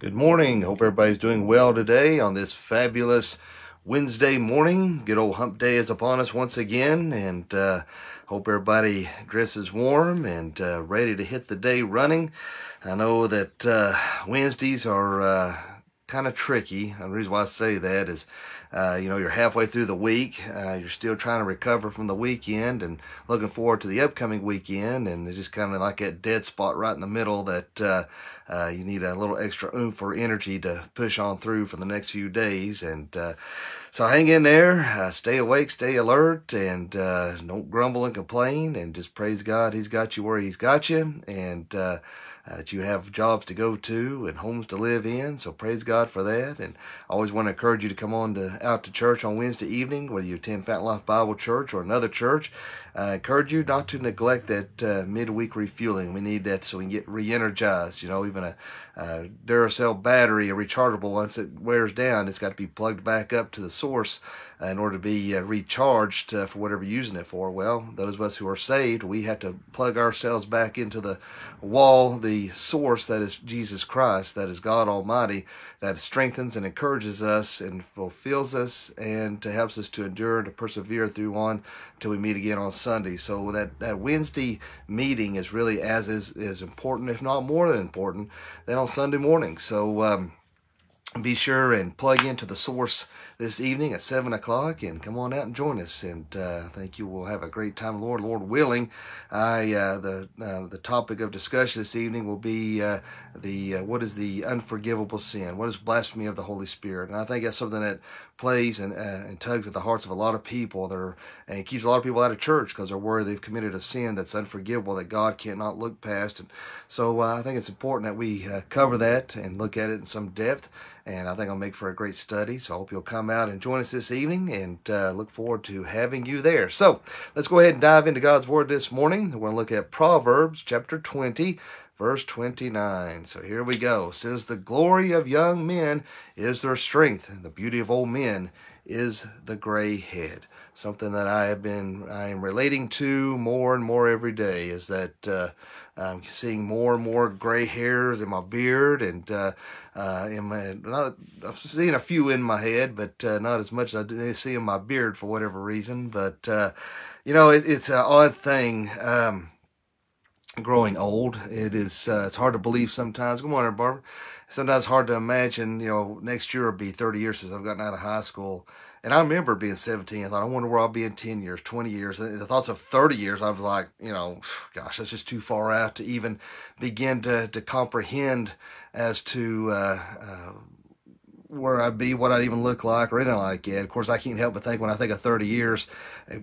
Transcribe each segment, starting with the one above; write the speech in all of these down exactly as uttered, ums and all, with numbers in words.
Good morning. Hope everybody's doing well today on this fabulous Wednesday morning. Good old hump day is upon us once again, and uh, hope everybody dresses warm and uh, ready to hit the day running. I know that uh, Wednesdays are uh, kind of tricky. And the reason why I say that is, uh, you know, you're halfway through the week. Uh, you're still trying to recover from the weekend and looking forward to the upcoming weekend. And it's just kind of like that dead spot right in the middle that uh, uh, you need a little extra oomph or energy to push on through for the next few days. And uh, so hang in there, uh, stay awake, stay alert, and uh, don't grumble and complain. And just praise God. He's got you where he's got you. And uh, Uh, that you have jobs to go to and homes to live in. So praise God for that. And I always want to encourage you to come on to, out to church on Wednesday evening, whether you attend Fountain of Life Bible Church or another church. I uh, encourage you not to neglect that uh, midweek refueling. We need that so we can get re-energized. You know, even a, a Duracell battery, a rechargeable, once it wears down, it's got to be plugged back up to the source uh, in order to be uh, recharged uh, for whatever you're using it for. Well, those of us who are saved, we have to plug ourselves back into the wall, the The source that is Jesus Christ, that is God Almighty, that strengthens and encourages us and fulfills us and helps us to endure and to persevere through on till we meet again on Sunday. So that, that Wednesday meeting is really as is, is important, if not more than important, than on Sunday morning. So um, be sure and plug into the source this evening at seven o'clock and come on out and join us. And uh, I think you will have a great time, Lord, Lord willing. I uh, the uh, the topic of discussion this evening will be uh, the uh, what is the unforgivable sin? What is blasphemy of the Holy Spirit? And I think that's something that plays and, uh, and tugs at the hearts of a lot of people that are, and it keeps a lot of people out of church because they're worried they've committed a sin that's unforgivable, that God cannot look past. And so uh, I think it's important that we uh, cover that and look at it in some depth. And I think I'll make for a great study. So I hope you'll come out and join us this evening, and uh, look forward to having you there. So let's go ahead and dive into God's Word this morning. We're going to look at Proverbs chapter twenty, verse twenty-nine. So here we go. It says, "The glory of young men is their strength, and the beauty of old men is the gray head." Something that I have been, I am relating to more and more every day is that uh, I'm seeing more and more gray hairs in my beard, and uh, uh, in my, not, I've seen a few in my head, but uh, not as much as I see in my beard for whatever reason. But, uh, you know, it, it's an odd thing. Um, growing old, it is uh, it's hard to believe sometimes. Good morning, Barbara. Sometimes it's hard to imagine, you know, next year will be thirty years since I've gotten out of high school. And I remember being seventeen. I thought, I wonder where I'll be in ten years, twenty years. And the thoughts of thirty years, I was like, you know, gosh, that's just too far out to even begin to, to comprehend as to uh, uh, where I'd be, what I'd even look like, or anything like that. Of course, I can't help but think when I think of thirty years,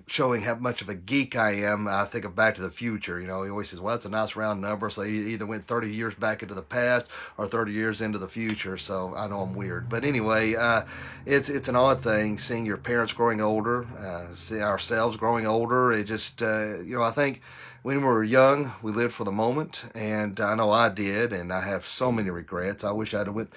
showing how much of a geek I am, I think of Back to the Future. You know, he always says, well, that's a nice round number. So he either went thirty years back into the past or thirty years into the future. So I know I'm weird. But anyway, uh, it's it's an odd thing seeing your parents growing older, uh, see ourselves growing older. It just, uh, you know, I think when we were young, we lived for the moment. And I know I did. And I have so many regrets. I wish I'd have went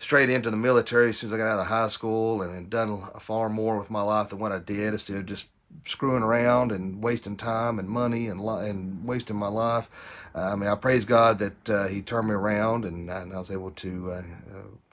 straight into the military as soon as I got out of high school and had done far more with my life than what I did, instead of just screwing around and wasting time and money and li- and wasting my life. Uh, I mean, I praise God that uh, he turned me around, and, and I was able to uh,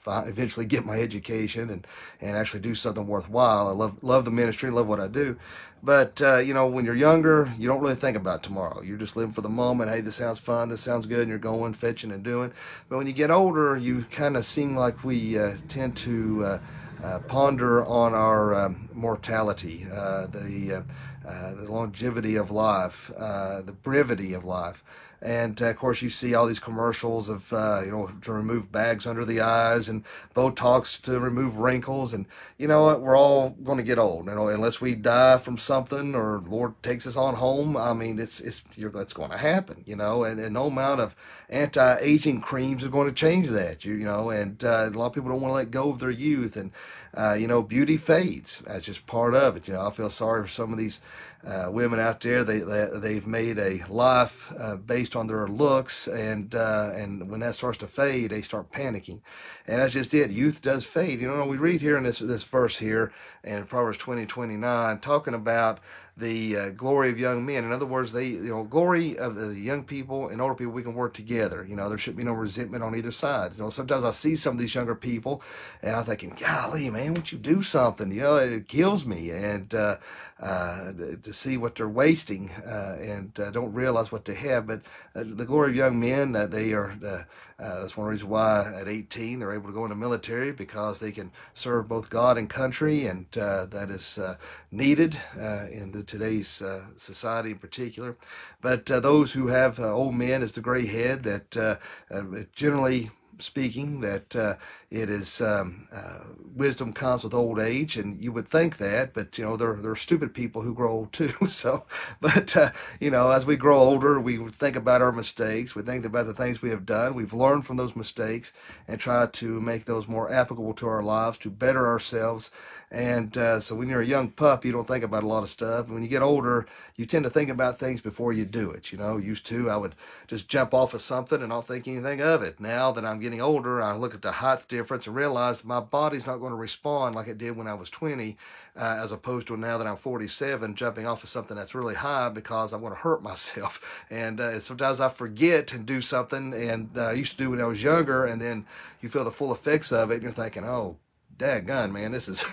uh, eventually get my education and, and actually do something worthwhile. I love love the ministry, love what I do. But, uh, you know, when you're younger, you don't really think about tomorrow. You're just living for the moment. Hey, this sounds fun. This sounds good. And you're going, fetching, and doing. But when you get older, you kind of seem like we uh, tend to Uh, Uh, ponder on our um, mortality, uh, the, uh, uh, the longevity of life, uh, the brevity of life. And, uh, of course, you see all these commercials of, uh, you know, to remove bags under the eyes and Botox to remove wrinkles. And you know what? We're all going to get old, you know, unless we die from something or Lord takes us on home. I mean, it's, it's, you're, that's going to happen, you know, and, and no amount of anti-aging creams are going to change that, you, you know, and uh, a lot of people don't want to let go of their youth. And, uh, you know, beauty fades. That's just part of it. You know, I feel sorry for some of these uh, women out there. They, they, they've made a life uh, based based on their looks, and uh, and when that starts to fade, they start panicking. And that's just it. Youth does fade. You know, we read here in this this verse here in Proverbs twenty twenty-nine, talking about the uh, glory of young men. In other words, they, you know, glory of the young people and older people, we can work together. You know, there should be no resentment on either side. You know, sometimes I see some of these younger people and I'm thinking, golly, man, won't you do something? You know, it, it kills me. And uh, uh, to see what they're wasting uh, and uh, don't realize what they have. But uh, the glory of young men, uh, they are, uh, uh, that's one reason why at eighteen they're able to go in the military, because they can serve both God and country, and uh, that is uh, needed uh, in the today's uh, society in particular. But uh, those who have uh, old men as the gray head, that uh, uh, generally speaking, that uh, it is um, uh, wisdom comes with old age, and you would think that, but you know, there there are stupid people who grow old too. So, but uh, you know, as we grow older, we think about our mistakes, we think about the things we have done, we've learned from those mistakes, and try to make those more applicable to our lives to better ourselves. And uh, so, when you're a young pup, you don't think about a lot of stuff. When you get older, you tend to think about things before you do it. You know, used to I would just jump off of something and not think anything of it. Now that I'm getting older, I look at the height difference and realize my body's not going to respond like it did when I was twenty, uh, as opposed to now that I'm forty-seven, jumping off of something that's really high because I'm going to hurt myself. And uh, sometimes I forget and do something and that I used to do when I was younger, and then you feel the full effects of it, and you're thinking, oh, dadgun, man, this is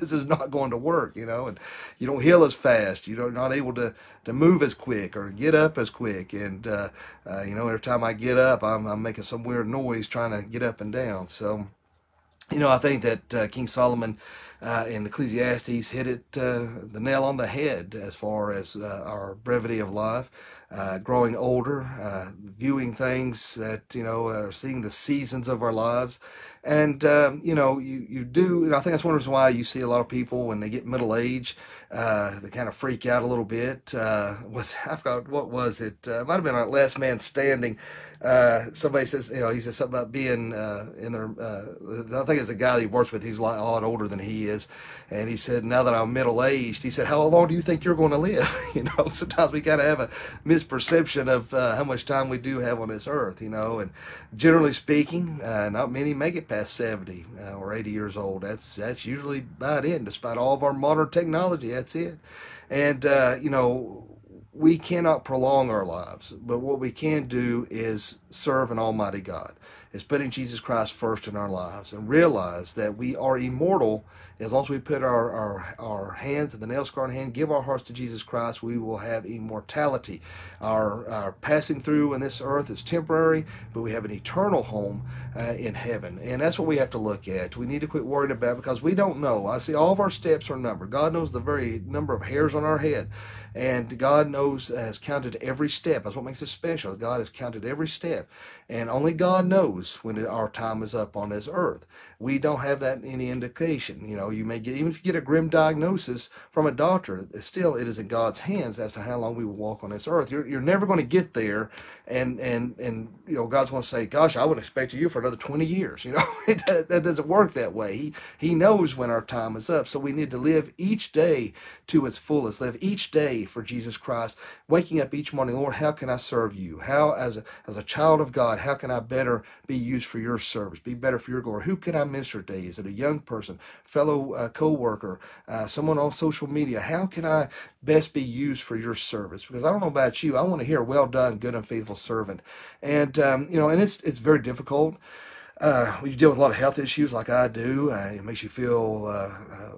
this is not going to work, you know. And you don't heal as fast, you don't not able to to move as quick or get up as quick. And uh, uh, you know, every time I get up, I'm I'm making some weird noise trying to get up and down. So, you know, I think that uh, King Solomon uh, in Ecclesiastes hit it uh, the nail on the head as far as uh, our brevity of life. Uh, growing older, uh, viewing things that, you know, are seeing the seasons of our lives. And, um, you know, you, you do, and I think that's one reason why you see a lot of people when they get middle age, uh, they kind of freak out a little bit. Uh, was, I forgot, what was it? Uh, it might have been like Last Man Standing. Uh, somebody says, you know, he says something about being uh, in their, uh, I think it's a guy that he works with, he's a lot older than he is. And he said, now that I'm middle aged, he said, how long do you think you're going to live? You know, sometimes we kind of have a perception of uh, how much time we do have on this earth, you know. And generally speaking, uh, not many make it past seventy uh, or eighty years old. That's that's usually about it, despite all of our modern technology. That's it. And uh, you know, we cannot prolong our lives, but what we can do is serve an almighty God. It's putting Jesus Christ first in our lives, and realize that we are immortal. As long as we put our, our, our hands in the nail-scarred hand, give our hearts to Jesus Christ, we will have immortality. Our, our passing through on this earth is temporary, but we have an eternal home uh, in heaven. And that's what we have to look at. We need to quit worrying about it, because we don't know. I see all of our steps are numbered. God knows the very number of hairs on our head. And God knows, has counted every step. That's what makes it special. God has counted every step. And only God knows when our time is up on this earth. We don't have that any indication. You know, you may get, even if you get a grim diagnosis from a doctor, still it is in God's hands as to how long we will walk on this earth. You're, you're never going to get there, and and and you know, God's going to say, gosh, I would expect you for another twenty years. You know, it, that doesn't work that way. He he knows when our time is up. So we need to live each day to its fullest. Live each day for Jesus Christ. Waking up each morning, Lord, how can I serve you? How, as a, as a child of God, how can I better be used for your service? Be better for your glory. Who can I minister today? Is it a young person, fellow uh, co-worker, uh, someone on social media? How can I best be used for your service? Because I don't know about you, I want to hear, well done, good and faithful servant. And um, you know, and it's it's very difficult. Uh, when you deal with a lot of health issues like I do, uh, it makes you feel uh, uh,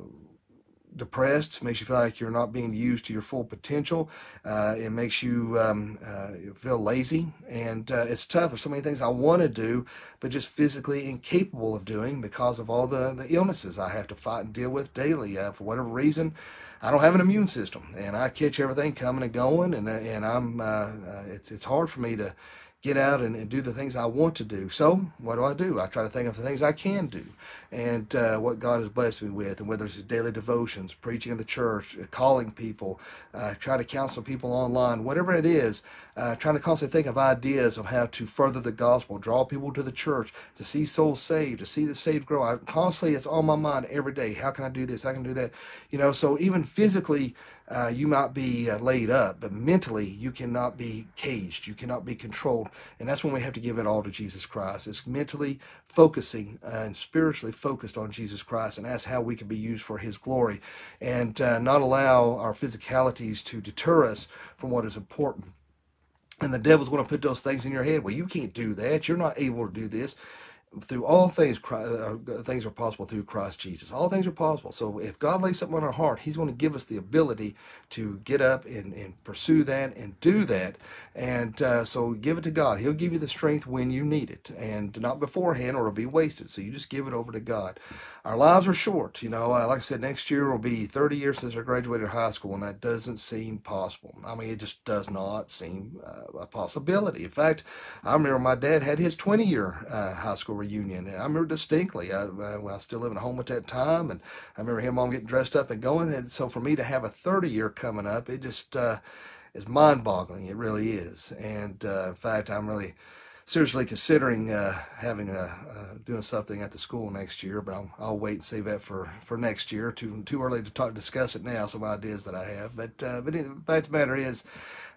depressed, makes you feel like you're not being used to your full potential. Uh, it makes you um, uh, feel lazy, and uh, it's tough. There's so many things I want to do, but just physically incapable of doing because of all the, the illnesses I have to fight and deal with daily. Uh, for whatever reason, I don't have an immune system, and I catch everything coming and going, and and I'm uh, uh, it's it's hard for me to get out and, and do the things I want to do. So what do I do? I try to think of the things I can do, and uh, what God has blessed me with, and whether it's daily devotions, preaching in the church, calling people, uh, try to counsel people online, whatever it is. uh, trying to constantly think of ideas of how to further the gospel, draw people to the church, to see souls saved, to see the saved grow. I constantly, it's on my mind every day. How can I do this? How can I do that? You know, so even physically, Uh, you might be uh, laid up, but mentally you cannot be caged. You cannot be controlled. And that's when we have to give it all to Jesus Christ. It's mentally focusing uh, and spiritually focused on Jesus Christ. And that's how we can be used for his glory and uh, not allow our physicalities to deter us from what is important. And the devil's going to put those things in your head. Well, you can't do that. You're not able to do this. Through all things, Christ, uh, things are possible through Christ Jesus. All things are possible. So if God lays something on our heart, he's going to give us the ability to get up and, and pursue that and do that. And uh, so give it to God. He'll give you the strength when you need it, and not beforehand, or it'll be wasted. So you just give it over to God. Our lives are short. You know, uh, like I said, next year will be thirty years since I graduated high school, and that doesn't seem possible. I mean, it just does not seem uh, a possibility. In fact, I remember my dad had his twenty-year uh, high school reunion, and I remember distinctly. I, I, I still lived at home at that time, and I remember him all getting dressed up and going. And so for me to have a thirty year coming up, it just uh, is mind-boggling. It really is. And uh, in fact, I'm really seriously considering uh, having a uh, doing something at the school next year, but I'm, I'll wait and save that for, for next year. Too too early to talk discuss it now. Some ideas that I have, but uh, but the fact of the matter is,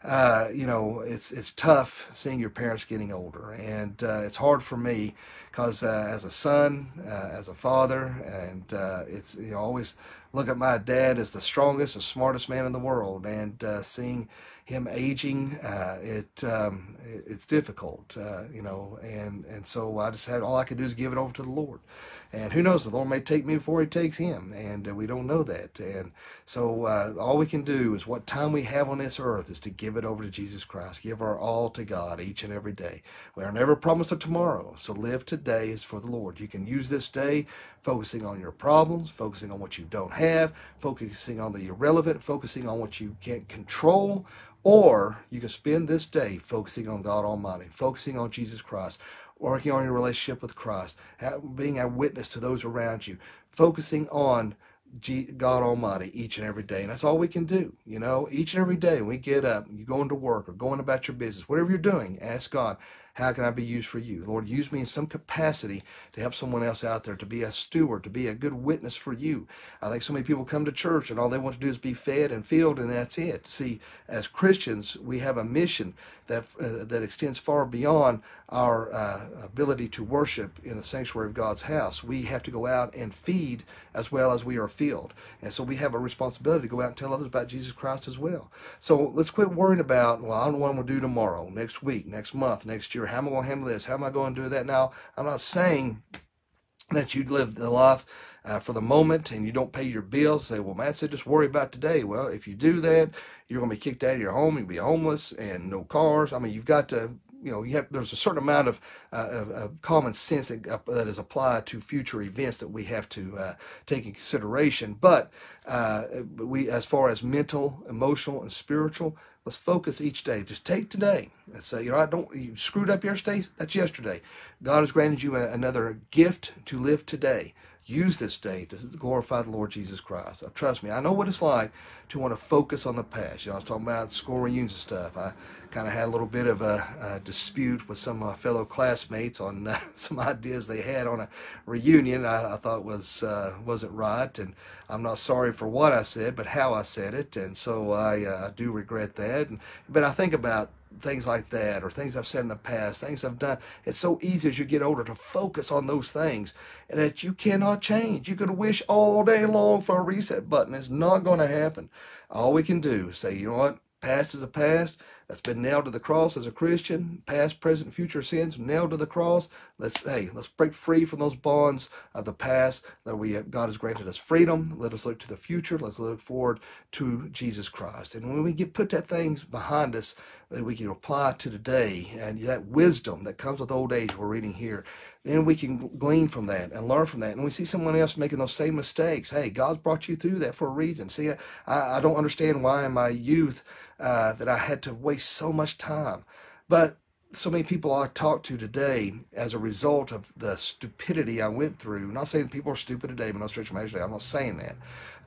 uh, you know, it's it's tough seeing your parents getting older, and uh, it's hard for me because uh, as a son, uh, as a father, and uh, it's you know, always look at my dad as the strongest and smartest man in the world, and uh, seeing him aging, uh, it, um, it it's difficult, uh, you know, and, and so I just had, all I could do is give it over to the Lord. And who knows, the Lord may take me before he takes him, and uh, we don't know that. And so uh, all we can do is what time we have on this earth is to give it over to Jesus Christ, give our all to God each and every day. We are never promised a tomorrow, so live today is for the Lord. You can use this day focusing on your problems, focusing on what you don't have, focusing on the irrelevant, focusing on what you can't control, or you can spend this day focusing on God Almighty, focusing on Jesus Christ, working on your relationship with Christ, being a witness to those around you, focusing on God Almighty each and every day. And that's all we can do. You know, each and every day we get up, you go into work or going about your business, whatever you're doing, ask God, how can I be used for you? Lord, use me in some capacity to help someone else out there, to be a steward, to be a good witness for you. I think so many people come to church and all they want to do is be fed and filled, and that's it. See, as Christians, we have a mission that uh, that extends far beyond our uh, ability to worship in the sanctuary of God's house. We have to go out and feed as well as we are filled. And so we have a responsibility to go out and tell others about Jesus Christ as well. So let's quit worrying about, well, I don't know what I'm going to do tomorrow, next week, next month, next year. How am I going to handle this? How am I going to do that? Now, I'm not saying that you live the life uh, for the moment and you don't pay your bills. Say, well, Matt said, just worry about today. Well, if you do that, you're going to be kicked out of your home. You'll be homeless and no cars. I mean, you've got to, you know, you have, there's a certain amount of, uh, of, of common sense that, uh, that is applied to future events that we have to uh, take in consideration. But uh, we, as far as mental, emotional, and spiritual, let's focus each day. Just take today and say, you know, I don't, you screwed up yesterday, that's yesterday. God has granted you a, another gift to live today. Use this day to glorify the Lord Jesus Christ. Uh, trust me, I know what it's like to want to focus on the past. You know, I was talking about school reunions and stuff. I kind of had a little bit of a, a dispute with some of my fellow classmates on uh, some ideas they had on a reunion I, I thought was, uh, wasn't right. And I'm not sorry for what I said, but how I said it. And so I, uh, I do regret that. And, but I think about things like that, or things I've said in the past, things I've done. It's so easy as you get older to focus on those things that you cannot change. You could wish all day long for a reset button. It's not going to happen. All we can do is say, you know what? Past is a past. That's been nailed to the cross as a Christian. Past, present, future sins nailed to the cross. Let's hey, let's break free from those bonds of the past that we have. God has granted us freedom. Let us look to the future. Let's look forward to Jesus Christ. And when we get put that things behind us, that we can apply to today, and that wisdom that comes with old age we're reading here, then we can glean from that and learn from that. And we see someone else making those same mistakes. Hey, God's brought you through that for a reason. See, I, I don't understand why in my youth uh, that I had to waste so much time. But so many people I talk to today, as a result of the stupidity I went through, I'm not saying people are stupid today, but no stretch of imagination, I'm not saying that.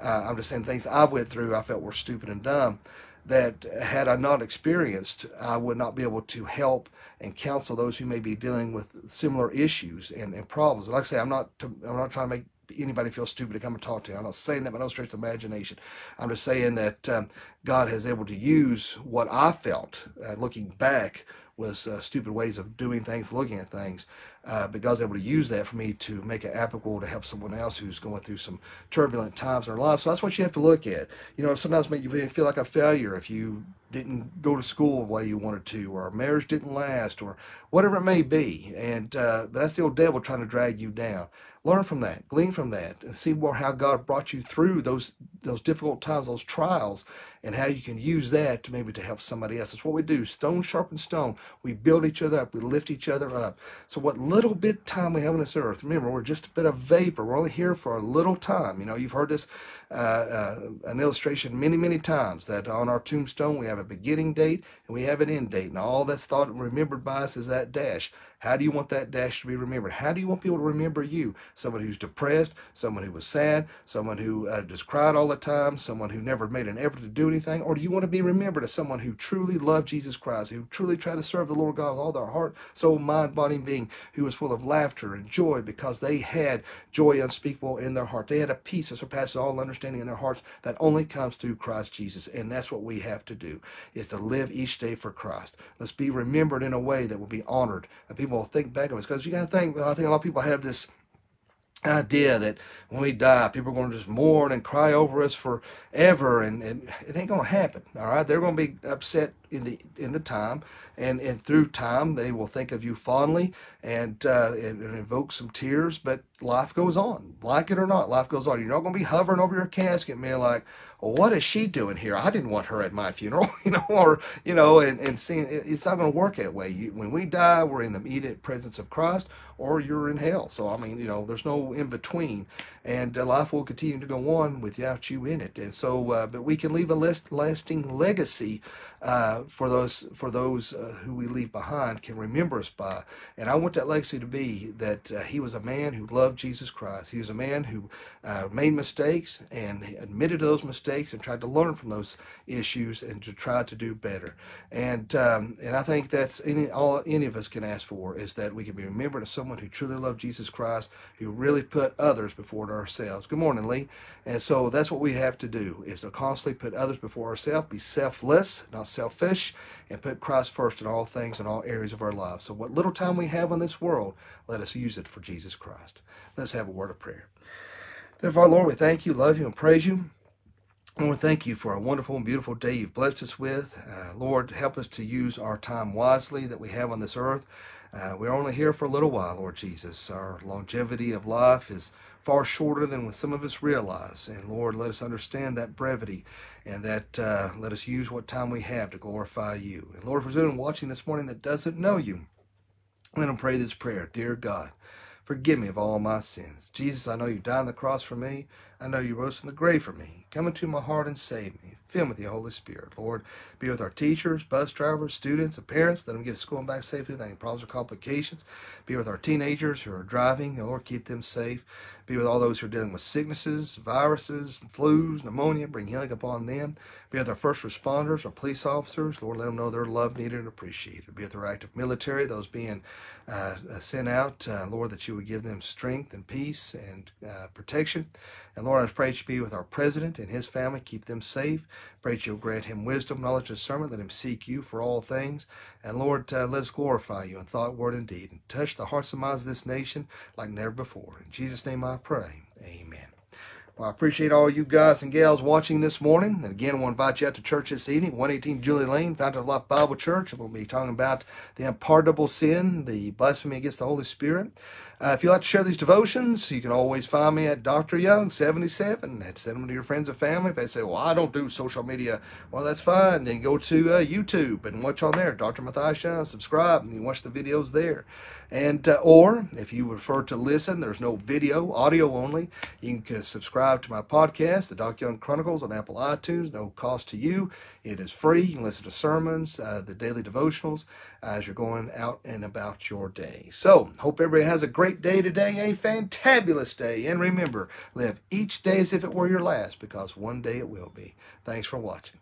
Uh, I'm just saying things I went through I felt were stupid and dumb. that had I not experienced, I would not be able to help and counsel those who may be dealing with similar issues and, and problems. And like I say, I'm not to, I'm not trying to make anybody feel stupid to come and talk to you. I'm not saying that by no stretch of the imagination. I'm just saying that um, God has able to use what I felt uh, looking back was uh, stupid ways of doing things, looking at things, uh, but God's able to use that for me to make it applicable to help someone else who's going through some turbulent times in their life. So that's what you have to look at. You know, sometimes you may feel like a failure if you didn't go to school the way you wanted to, or marriage didn't last, or whatever it may be. And uh, but that's the old devil trying to drag you down. Learn from that, glean from that, and see more how God brought you through those those difficult times, those trials, and how you can use that to maybe to help somebody else. That's what we do. Stone sharpens stone. We build each other up. We lift each other up. So what little bit time we have on this earth, remember, we're just a bit of vapor. We're only here for a little time. You know, you've heard this, uh, uh, an illustration many, many times, that on our tombstone we have a beginning date and we have an end date. And all that's thought and remembered by us is that dash. How do you want that dash to be remembered? How do you want people to remember you? Someone who's depressed, someone who was sad, someone who uh, just cried all the time, someone who never made an effort to do anything? Or do you want to be remembered as someone who truly loved Jesus Christ, who truly tried to serve the Lord God with all their heart, soul, mind, body, and being, who was full of laughter and joy because they had joy unspeakable in their heart? They had a peace that surpasses all understanding in their hearts that only comes through Christ Jesus. And that's what we have to do, is to live each day for Christ. Let's be remembered in a way that will be honored. People will think back of us, because you got to think, well, I think a lot of people have this idea that when we die, people are going to just mourn and cry over us forever, and, and it ain't going to happen. All right, they're going to be upset in the in the time, and, and through time they will think of you fondly and, uh, and and evoke some tears. But life goes on, like it or not. Life goes on. You're not going to be hovering over your casket, man, like, well, what is she doing here? I didn't want her at my funeral, you know, or you know, and and seeing it, it's not going to work that way. You, when we die, we're in the immediate presence of Christ, or you're in hell. So I mean, you know, there's no in between, and uh, life will continue to go on without you in it. And so, uh, but we can leave a last, lasting legacy. Uh, for those for those uh, who we leave behind can remember us by. And I want that legacy to be that uh, he was a man who loved Jesus Christ. He was a man who uh, made mistakes and admitted to those mistakes and tried to learn from those issues and to try to do better. And um, and I think that's any all any of us can ask for, is that we can be remembered as someone who truly loved Jesus Christ, who really put others before ourselves. Good morning, Lee. And so that's what we have to do, is to constantly put others before ourselves, be selfless, not selfish, and put Christ first in all things, in all areas of our lives. So what little time we have on this world, let us use it for Jesus Christ. Let's have a word of prayer. Therefore, our Lord, we thank you, love you, and praise you. Lord, thank you for a wonderful and beautiful day you've blessed us with. Uh, Lord, help us to use our time wisely that we have on this earth. Uh, we're only here for a little while, Lord Jesus. Our longevity of life is far shorter than what some of us realize. And Lord, let us understand that brevity, and that uh, let us use what time we have to glorify you. And Lord, for anyone watching this morning that doesn't know you, let them pray this prayer. Dear God, forgive me of all my sins. Jesus, I know you died on the cross for me. I know you rose from the grave for me. Come into my heart and save me. Fill me with the Holy Spirit. Lord, be with our teachers, bus drivers, students, and parents. Let them get to school and back safely without any problems or complications. Be with our teenagers who are driving. Lord, keep them safe. Be with all those who are dealing with sicknesses, viruses, flus, pneumonia. Bring healing upon them. Be with our first responders, our police officers. Lord, let them know they're loved, needed, and appreciated. Be with our active military, those being uh, sent out. Uh, Lord, that you would give them strength and peace and uh, protection. And Lord, I pray that you be with our president and his family. Keep them safe. Pray that you'll grant him wisdom, knowledge, and discernment. Let him seek you for all things. And Lord, uh, let us glorify you in thought, word, and deed. And touch the hearts and minds of this nation like never before. In Jesus' name I pray. Amen. Well, I appreciate all you guys and gals watching this morning. And again, I want to invite you out to church this evening, one eighteen Julie Lane, Fountain of Life Bible Church. We'll be talking about the unpardonable sin, the blasphemy against the Holy Spirit. Uh, if you'd like to share these devotions, you can always find me at Doctor Young seventy-seven. And send them to your friends and family. If they say, well, I don't do social media, well, that's fine. Then go to uh, YouTube and watch on there. Doctor Matthias Young, subscribe, and you watch the videos there. And uh, or if you prefer to listen, there's no video, audio only. You can subscribe to my podcast, The Doctor Young Chronicles, on Apple iTunes. No cost to you. It is free. You can listen to sermons, uh, the daily devotionals, uh, as you're going out and about your day. So hope everybody has a great day today, a fantabulous day. And remember, live each day as if it were your last, because one day it will be. Thanks for watching.